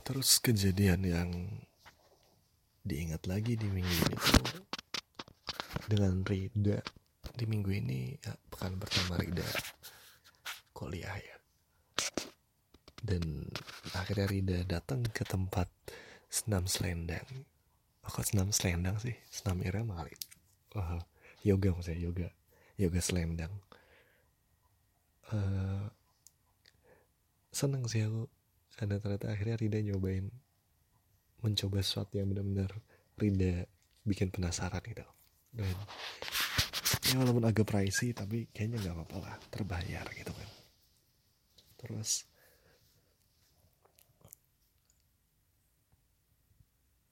Terus kejadian yang diingat lagi di minggu ini tuh dengan Rida. Di minggu ini ya, pekan pertama Rida kuliah ya. Dan akhirnya Rida datang ke tempat senam selendang. Kok senam selendang sih? Senam irama kali. Yoga maksudnya, yoga selendang. Seneng sih aku. Karena ternyata akhirnya Rida nyobain, mencoba sesuatu yang benar-benar Rida bikin penasaran gitu. Dan ya walaupun agak pricey, tapi kayaknya gak apa-apa lah, terbayar gitu kan. Terus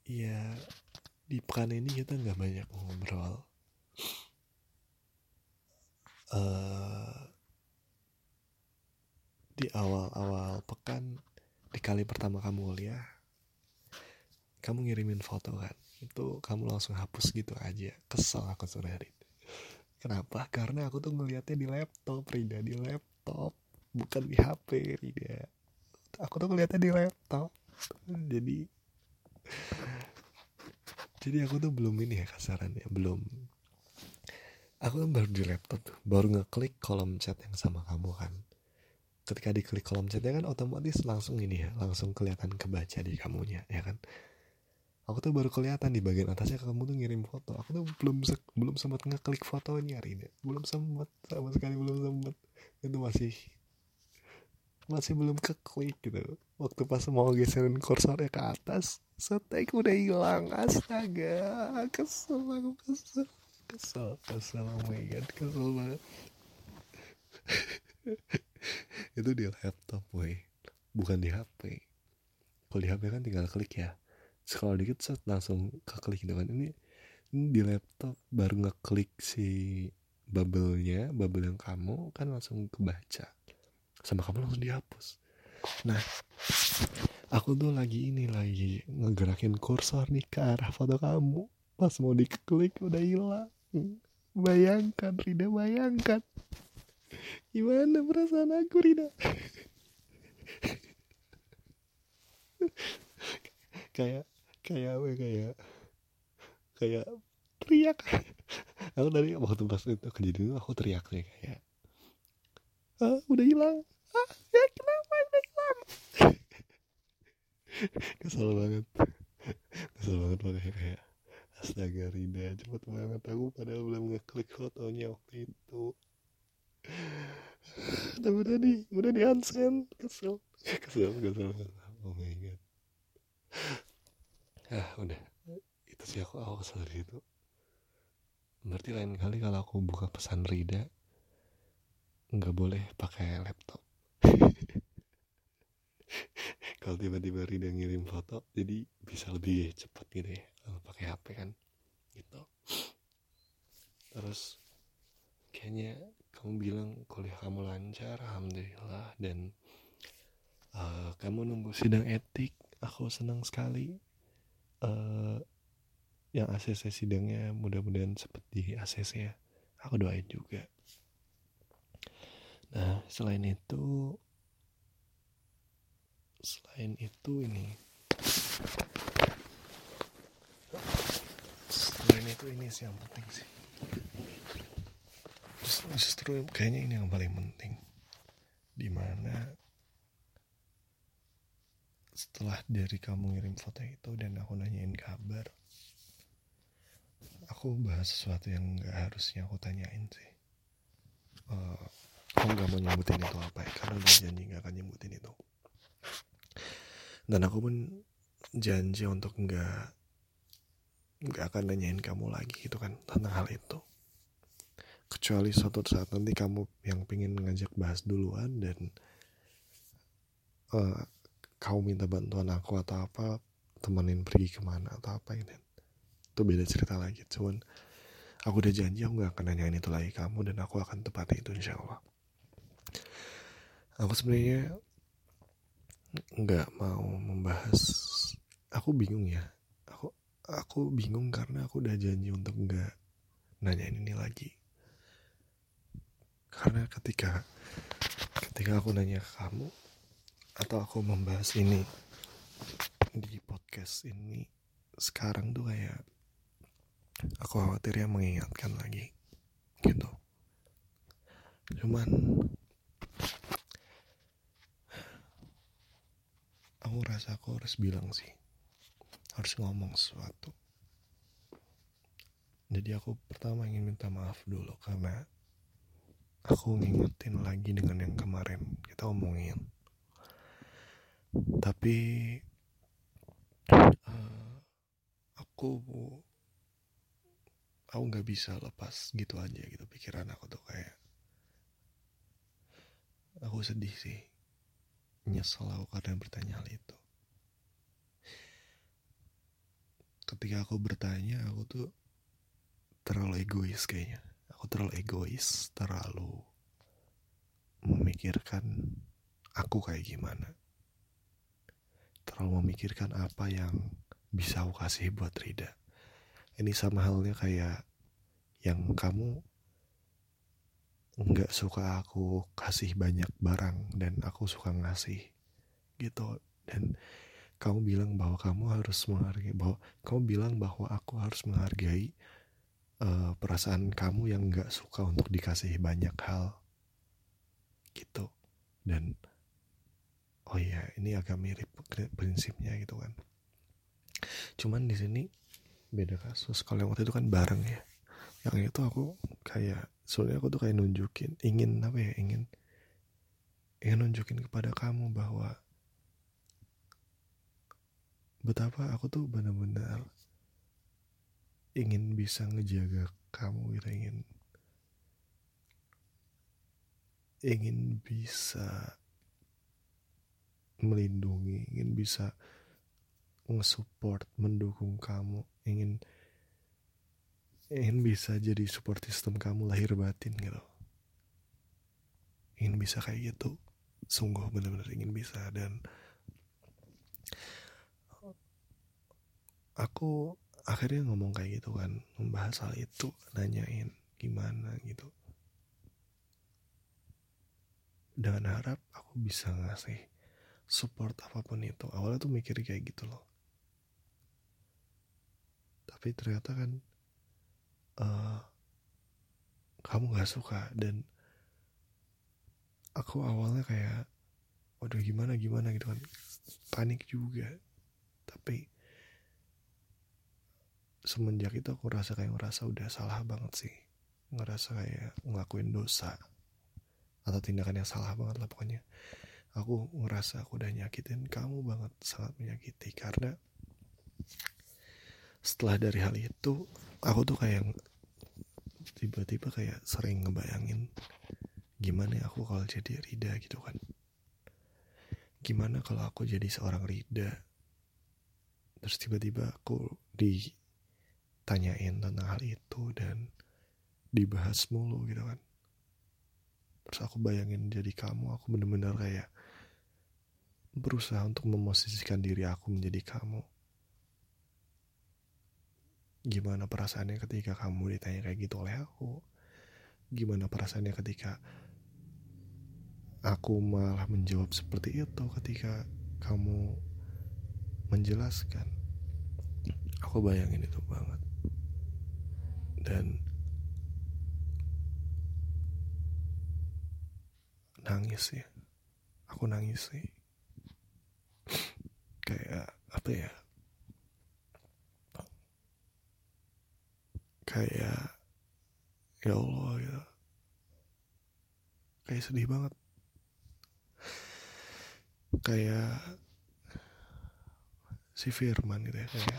ya di pekan ini kita gak banyak ngobrol. Di awal-awal pekan, di kali pertama kamu kuliah, kamu ngirimin foto kan, itu kamu langsung hapus gitu aja. Kesel aku sebenarnya. Kenapa? Karena aku tuh ngeliatnya di laptop Rida, di laptop, bukan di HP Rida. Aku tuh ngeliatnya di laptop. Jadi aku tuh belum ini ya kasarannya, belum. Aku kan baru di laptop tuh, baru ngeklik kolom chat yang sama kamu kan. Ketika diklik kolom chatnya kan otomatis langsung ini ya, langsung kelihatan kebaca di kamunya ya kan. Aku tuh baru kelihatan di bagian atasnya kamu tuh ngirim foto. Aku tuh belum sempat ngeklik fotonya Rida, belum sempat. Itu masih belum keklik gitu. Waktu pas mau geserin kursornya ke atas, setek udah hilang. Astaga, kesel aku. Oh my god, kesel banget. Itu di laptop boy, bukan di HP. Kalau di HP kan tinggal klik ya, scroll dikit set langsung keklik gitu kan. Ini di laptop baru ngeklik si bubble-nya, bubble yang kamu kan langsung kebaca sama kamu, langsung dihapus. Nah aku tuh lagi ngegerakin kursor nih ke arah foto kamu, pas mau diklik udah hilang. Bayangkan Rida, bayangkan gimana perasaan aku Rida. kayak teriak aku dari waktu pas itu kejadian, aku teriaknya kayak udah hilang, ya kenapa udah hilang. kesel banget makanya kayak astaga Rida cepet banget, aku padahal belum ngeklik fotonya waktu itu. Tapi udah di unsend. Kesel. Oh my god. Udah. Itu sih aku kesel gitu. Berarti lain kali kalau aku buka pesan Rida nggak boleh pakai laptop. Kalau tiba-tiba Rida ngirim foto, jadi bisa lebih cepat gitu ya, kalau pakai HP kan. Gitu. Terus kayaknya kamu bilang kuliah kamu lancar, alhamdulillah, dan kamu nunggu sidang etik, aku senang sekali. Yang ACC sidangnya mudah-mudahan seperti ACC ya, aku doain juga. Nah selain itu ini sih yang penting sih. Justru kayaknya ini yang paling penting, dimana setelah dari kamu ngirim foto itu dan aku nanyain kabar, aku bahas sesuatu yang gak harusnya aku tanyain sih. Aku gak mau nyebutin itu apa ya, karena udah janji gak akan nyebutin itu. Dan aku pun janji untuk gak akan nanyain kamu lagi gitu kan tentang hal itu, kecuali suatu saat nanti kamu yang pengen ngajak bahas duluan dan kau minta bantuan aku atau apa, temenin pergi kemana atau apa gitu. Itu beda cerita lagi. Cuman aku udah janji aku gak akan nanyain itu lagi kamu, dan aku akan tepati itu insya Allah. Aku sebenarnya gak mau membahas. Aku bingung ya, aku bingung karena aku udah janji untuk gak nanyain ini lagi. Karena ketika aku nanya ke kamu atau aku membahas ini di podcast ini sekarang tuh kayak aku khawatirnya mengingatkan lagi gitu. Cuman aku rasa aku harus bilang sih, harus ngomong sesuatu. Jadi aku pertama ingin minta maaf dulu karena aku ngingetin lagi dengan yang kemarin kita omongin. Tapi aku nggak bisa lepas gitu aja gitu pikiran aku tuh kayak aku sedih sih, nyesel aku karena bertanya hal itu. Ketika aku bertanya aku tuh terlalu egois kayaknya. Aku terlalu egois, terlalu memikirkan aku kayak gimana, terlalu memikirkan apa yang bisa aku kasih buat Rida. Ini sama halnya kayak yang kamu gak suka aku kasih banyak barang dan aku suka ngasih gitu. Dan kamu bilang bahwa kamu harus menghargai, bahwa kamu bilang bahwa aku harus menghargai perasaan kamu yang gak suka untuk dikasih banyak hal gitu. Dan oh iya, ini agak mirip prinsipnya gitu kan. Cuman di sini beda kasus. Kalau yang waktu itu kan bareng ya, yang itu aku kayak sebenarnya aku tuh kayak nunjukin, ingin apa ya, ingin nunjukin kepada kamu bahwa betapa aku tuh benar-benar ingin bisa ngejaga kamu gitu, ingin bisa melindungi, ingin bisa nge-support, mendukung kamu, ingin bisa jadi support system kamu lahir batin gitu. Ingin bisa kayak gitu, sungguh benar-benar ingin bisa. Dan aku akhirnya ngomong kayak gitu kan, membahas hal itu, nanyain gimana gitu, dengan harap aku bisa ngasih support apapun itu. Awalnya tuh mikir kayak gitu loh, tapi ternyata kan kamu gak suka. Dan aku awalnya kayak waduh gimana gitu kan, panik juga. Tapi semenjak itu aku ngerasa udah salah banget sih, ngerasa kayak ngelakuin dosa atau tindakan yang salah banget lah pokoknya. Aku ngerasa aku udah nyakitin kamu banget, sangat menyakiti. Karena setelah dari hal itu aku tuh kayak tiba-tiba kayak sering ngebayangin gimana aku kalau jadi Rida gitu kan, gimana kalau aku jadi seorang Rida. Terus tiba-tiba aku ditanyain tentang hal itu dan dibahas mulu gitu kan. Terus aku bayangin jadi kamu, aku benar-benar kayak berusaha untuk memosisikan diri aku menjadi kamu. Gimana perasaannya ketika kamu ditanya kayak gitu oleh aku, gimana perasaannya ketika aku malah menjawab seperti itu ketika kamu menjelaskan. Aku bayangin itu banget. Dan nangis ya, aku nangis sih. Kayak apa ya, kayak ya Allah gitu, kayak sedih banget, kayak si Firman gitu ya, kayak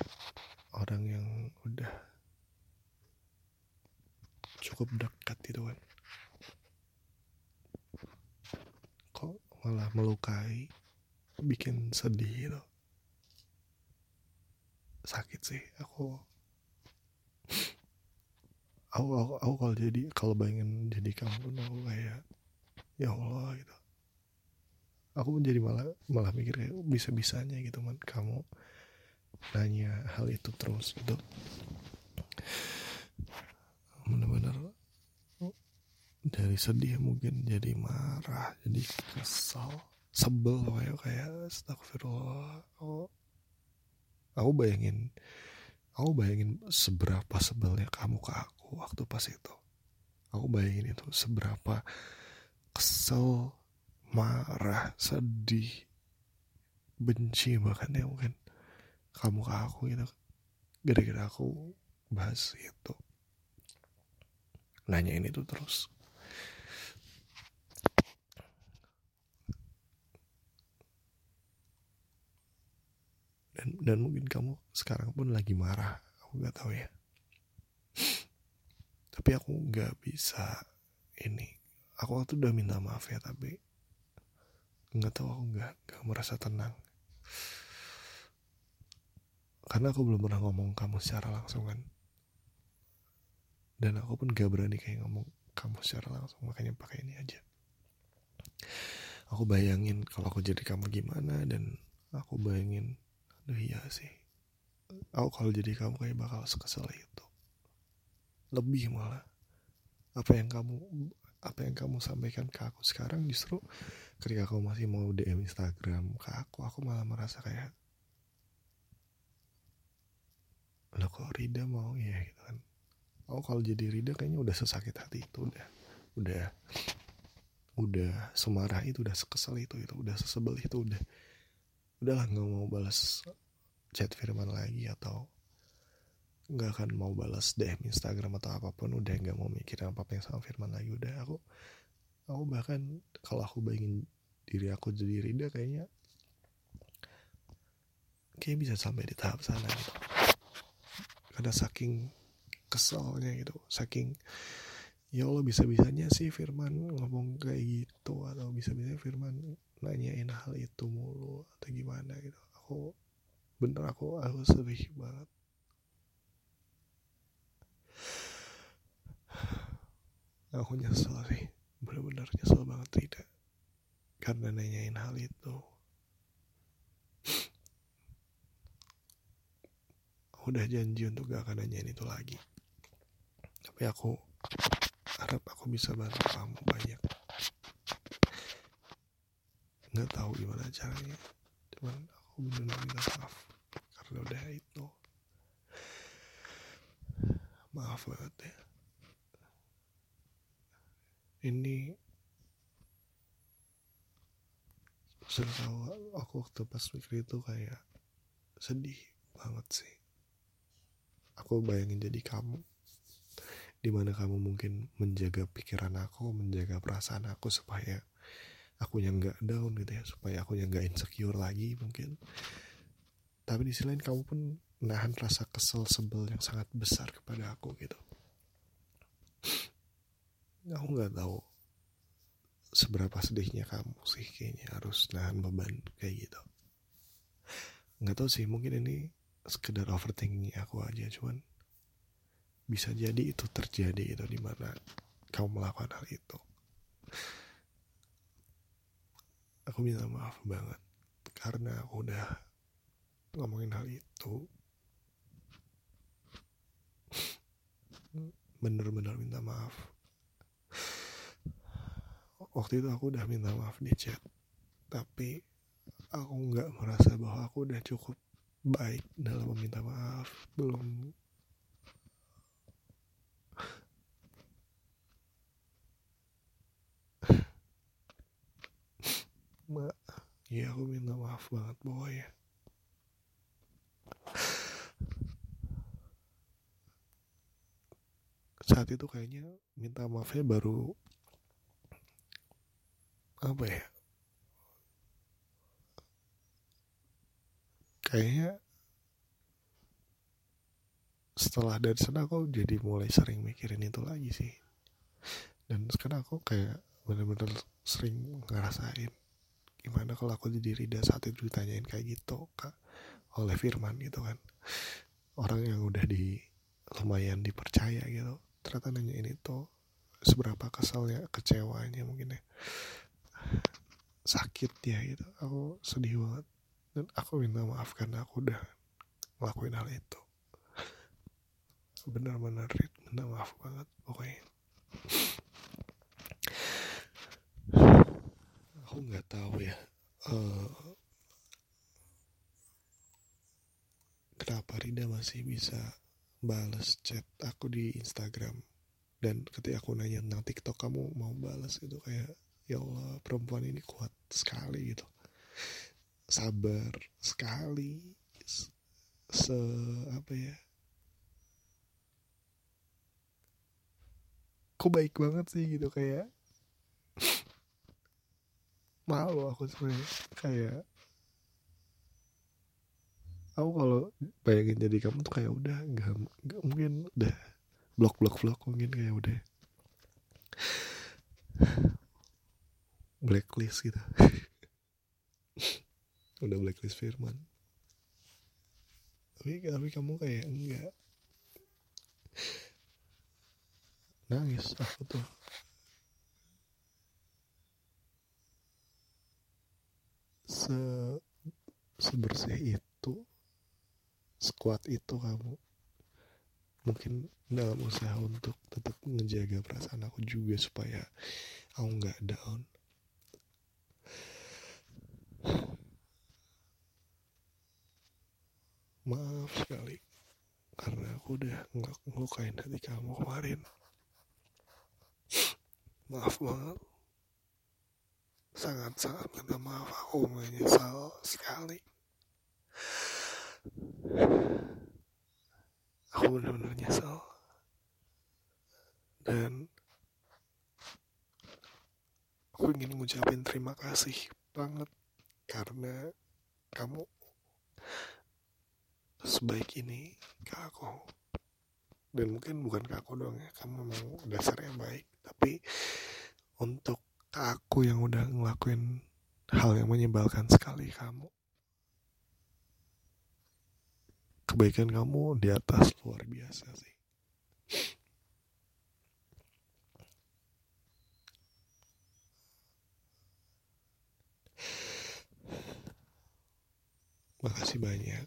orang yang udah cukup dekat gitu kan, kok malah melukai, bikin sedih gitu. Sakit sih. Aku kalau bayangin jadi kamu pun aku kayak ya Allah gitu. Aku menjadi malah mikir kayak bisa-bisanya gitu man, kamu nanya hal itu terus gitu. Benar-benar dari sedih mungkin jadi marah, jadi kesal, sebel kayak astagfirullah. Aku bayangin seberapa sebelnya kamu ke aku waktu pas itu. Aku bayangin itu seberapa kesel, marah, sedih, benci bahkan ya mungkin kamu ke aku gitu. Gara-gara aku bahas itu, nanyain itu terus. Dan mungkin kamu sekarang pun lagi marah, aku nggak tahu ya. Tapi aku nggak bisa ini. Aku tuh udah minta maaf ya, tapi nggak tahu, aku nggak merasa tenang. Karena aku belum pernah ngomong kamu secara langsung kan. Dan aku pun nggak berani kayak ngomong kamu secara langsung, makanya pakai ini aja. Aku bayangin kalau aku jadi kamu gimana, dan aku bayangin, aduh iya sih, aku kalau jadi kamu kayak bakal sekesel itu. Lebih malah. Apa yang kamu sampaikan ke aku sekarang, justru ketika kamu masih mau DM Instagram ke aku malah merasa kayak, loh kok Rida mau ya gitu kan. Aku kalau jadi Rida kayaknya udah sesakit hati itu, udah semarah itu, udah sekesel itu, udah sesebel itu, udahlah gak mau balas chat Firman lagi, atau gak akan mau balas DM Instagram atau apapun. Udah gak mau mikirin apa-apa yang sama Firman lagi. Udah, aku bahkan kalau aku bayangin diri aku jadi Rida, kayaknya bisa sampai di tahap sana gitu. Karena saking keselnya gitu, saking ya Allah bisa-bisanya sih Firman ngomong kayak gitu, atau bisa-bisanya Firman nanyain hal itu mulu atau gimana gitu. Aku sedih banget. Aku nyesel sih, benar-benar nyesel banget tidak karena nanyain hal itu. Aku udah janji untuk gak akan nanyain itu lagi. Tapi aku harap aku bisa bantu kamu banyak. Nggak tahu gimana caranya, cuman aku benar-benar minta maaf karena udah itu. Maaf banget ya. Ini setelah aku waktu pas mikir itu kayak sedih banget sih. Aku bayangin jadi kamu, dimana kamu mungkin menjaga pikiran aku, menjaga perasaan aku supaya akunya nggak down gitu ya, supaya akunya nggak insecure lagi mungkin. Tapi di sisi lain kamu pun nahan rasa kesel, sebel yang sangat besar kepada aku gitu. Aku nggak tahu seberapa sedihnya kamu sih, kayaknya harus nahan beban kayak gitu. Nggak tahu sih, mungkin ini sekedar overthinking aku aja, cuman bisa jadi itu terjadi itu di mana kamu melakukan hal itu. Aku minta maaf banget karena aku udah ngomongin hal itu. Bener-bener minta maaf. Waktu itu aku udah minta maaf di chat, tapi aku gak merasa bahwa aku udah cukup baik dalam meminta maaf. Ya aku minta maaf banget boy ya. Saat itu kayaknya minta maafnya baru apa ya, kayaknya setelah dari sana aku jadi mulai sering mikirin itu lagi sih. Dan sekarang aku kayak benar-benar sering ngerasain gimana kalau aku jadi Rida saat itu ditanyain kayak gitu Kak oleh Firman gitu kan. Orang yang udah lumayan dipercaya gitu, ternyata nanyain itu. Seberapa keselnya, kecewanya mungkin ya, sakit ya gitu. Aku sedih banget. Dan aku minta maaf karena aku udah ngelakuin hal itu. Benar-benar minta maaf banget pokoknya. Aku nggak tahu ya kenapa Rida masih bisa balas chat aku di Instagram. Dan ketika aku nanya tentang TikTok, kamu mau balas gitu, kayak ya Allah, perempuan ini kuat sekali gitu, sabar sekali, kok baik banget sih gitu, kayak malu aku sebenarnya. Kayak aku kalau bayangin jadi kamu tuh kayak udah gak mungkin, udah blok mungkin, kayak udah blacklist gitu. Udah blacklist Firman. Tapi kamu kayak enggak. Nangis aku tuh. Sebersih itu, sekuat itu kamu. Mungkin dalam usaha untuk tetap menjaga perasaan aku juga, supaya aku enggak down. Maaf sekali karena aku udah ngelukain hati kamu kemarin. Maaf banget, sangat-sangat minta maaf, aku menyesal sekali. Aku benar-benar nyesal. Dan aku ingin ngucapin terima kasih banget karena kamu sebaik ini ke aku. Dan mungkin bukan ke aku doang ya, kamu memang dasarnya baik, tapi untuk aku yang udah ngelakuin hal yang menyebalkan sekali, kamu, kebaikan kamu di atas luar biasa sih. Makasih banyak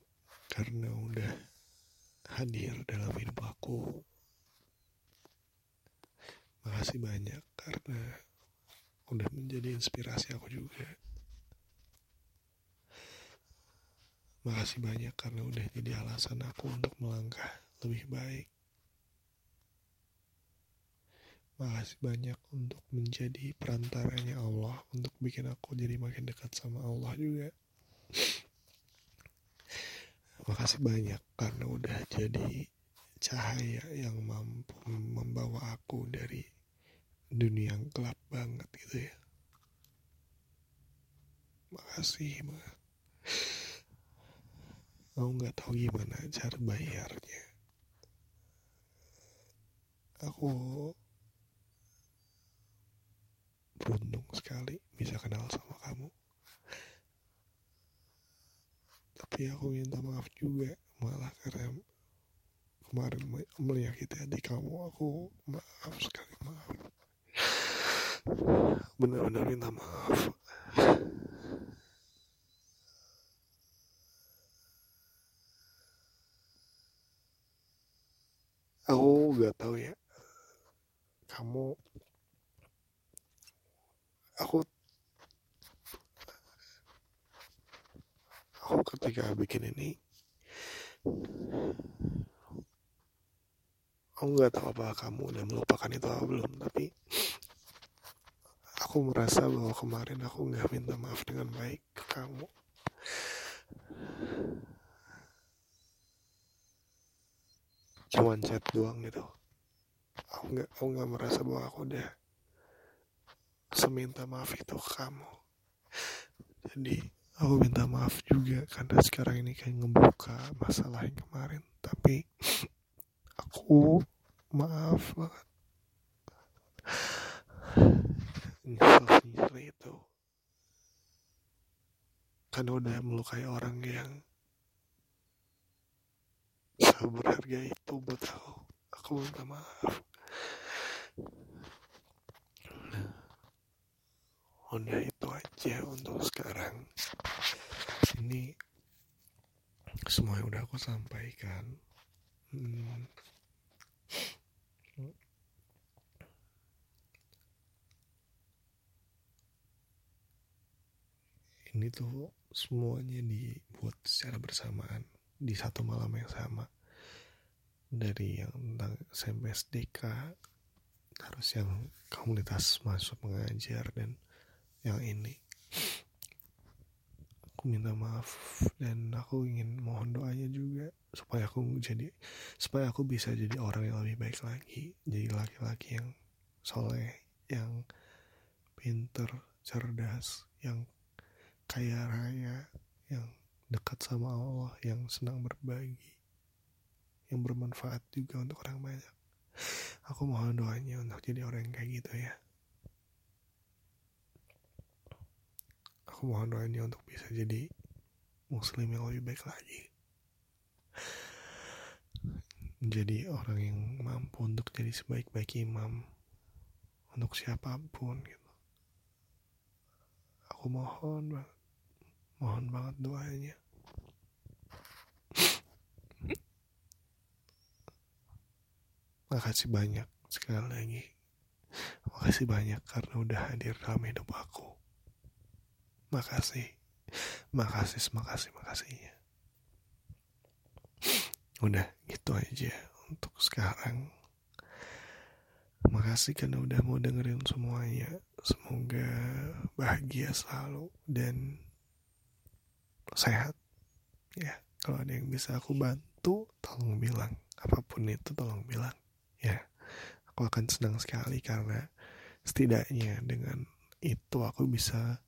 karena udah hadir dalam hidup aku. Makasih banyak karena udah menjadi inspirasi aku juga. Makasih banyak karena udah jadi alasan aku untuk melangkah lebih baik. Makasih banyak untuk menjadi perantaranya Allah, untuk bikin aku jadi makin dekat sama Allah juga. Makasih banyak karena udah jadi cahaya yang mampu membawa aku dari dunia yang gelap banget gitu ya. Makasih banget. Aku gak tahu gimana cara bayarnya. Aku beruntung sekali bisa kenal sama kamu. Tapi aku minta maaf juga, malah karena kemarin menyakiti hati kamu. Aku maaf sekali, maaf. Benar-benar minta maaf. Aku gak tahu ya, kamu, aku ketika bikin ini, aku gak tahu apa kamu udah melupakan itu atau belum, tapi aku merasa bahwa kemarin aku gak minta maaf dengan baik ke kamu. Cuman chat doang gitu. Aku gak merasa bahwa aku udah seminta maaf itu ke kamu. Jadi aku minta maaf juga karena sekarang ini kayak ngebuka masalah yang kemarin. Tapi aku maaf banget. Nyesel itu karena udah melukai orang yang seberharga itu buat aku. Aku minta maaf. Udah itu aja untuk sekarang. Ini semua yang udah aku sampaikan. Ini tuh semuanya dibuat secara bersamaan. di satu malam yang sama, dari yang tentang SMSDK, harus yang komunitas masuk mengajar, dan yang ini. Aku minta maaf dan aku ingin mohon doanya juga supaya aku bisa jadi orang yang lebih baik lagi, jadi laki-laki yang soleh, yang pinter, cerdas, yang kaya raya, yang dekat sama Allah, yang senang berbagi, yang bermanfaat juga untuk orang banyak. Aku mohon doanya untuk jadi orang yang kayak gitu ya. Aku mohon doanya untuk bisa jadi muslim yang lebih baik lagi, jadi orang yang mampu untuk jadi sebaik-baik imam untuk siapapun gitu. Aku mohon banget doanya. Makasih banyak sekali lagi. Makasih banyak karena udah hadir dalam hidup aku. Makasih. Udah gitu aja untuk sekarang. Makasih karena udah mau dengerin semuanya. Semoga bahagia selalu dan sehat. Ya, kalau ada yang bisa aku bantu, tolong bilang. Apapun itu tolong bilang. Ya, aku akan senang sekali karena setidaknya dengan itu aku bisa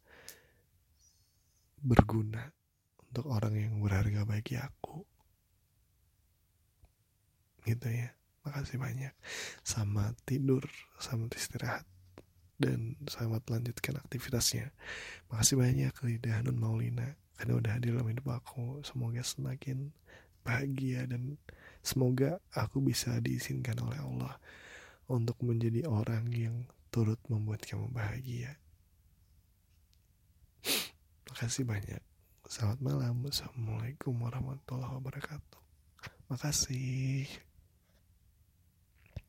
berguna untuk orang yang berharga bagi aku. Gitu ya. Makasih banyak. Selamat tidur, selamat istirahat, dan selamat lanjutkan aktivitasnya. Makasih banyak Kelidahanun Maulina karena udah hadir dalam hidup aku. Semoga semakin bahagia dan semoga aku bisa diizinkan oleh Allah untuk menjadi orang yang turut membuat kamu bahagia. Makasih banyak. Selamat malam. Assalamualaikum warahmatullahi wabarakatuh. Makasih.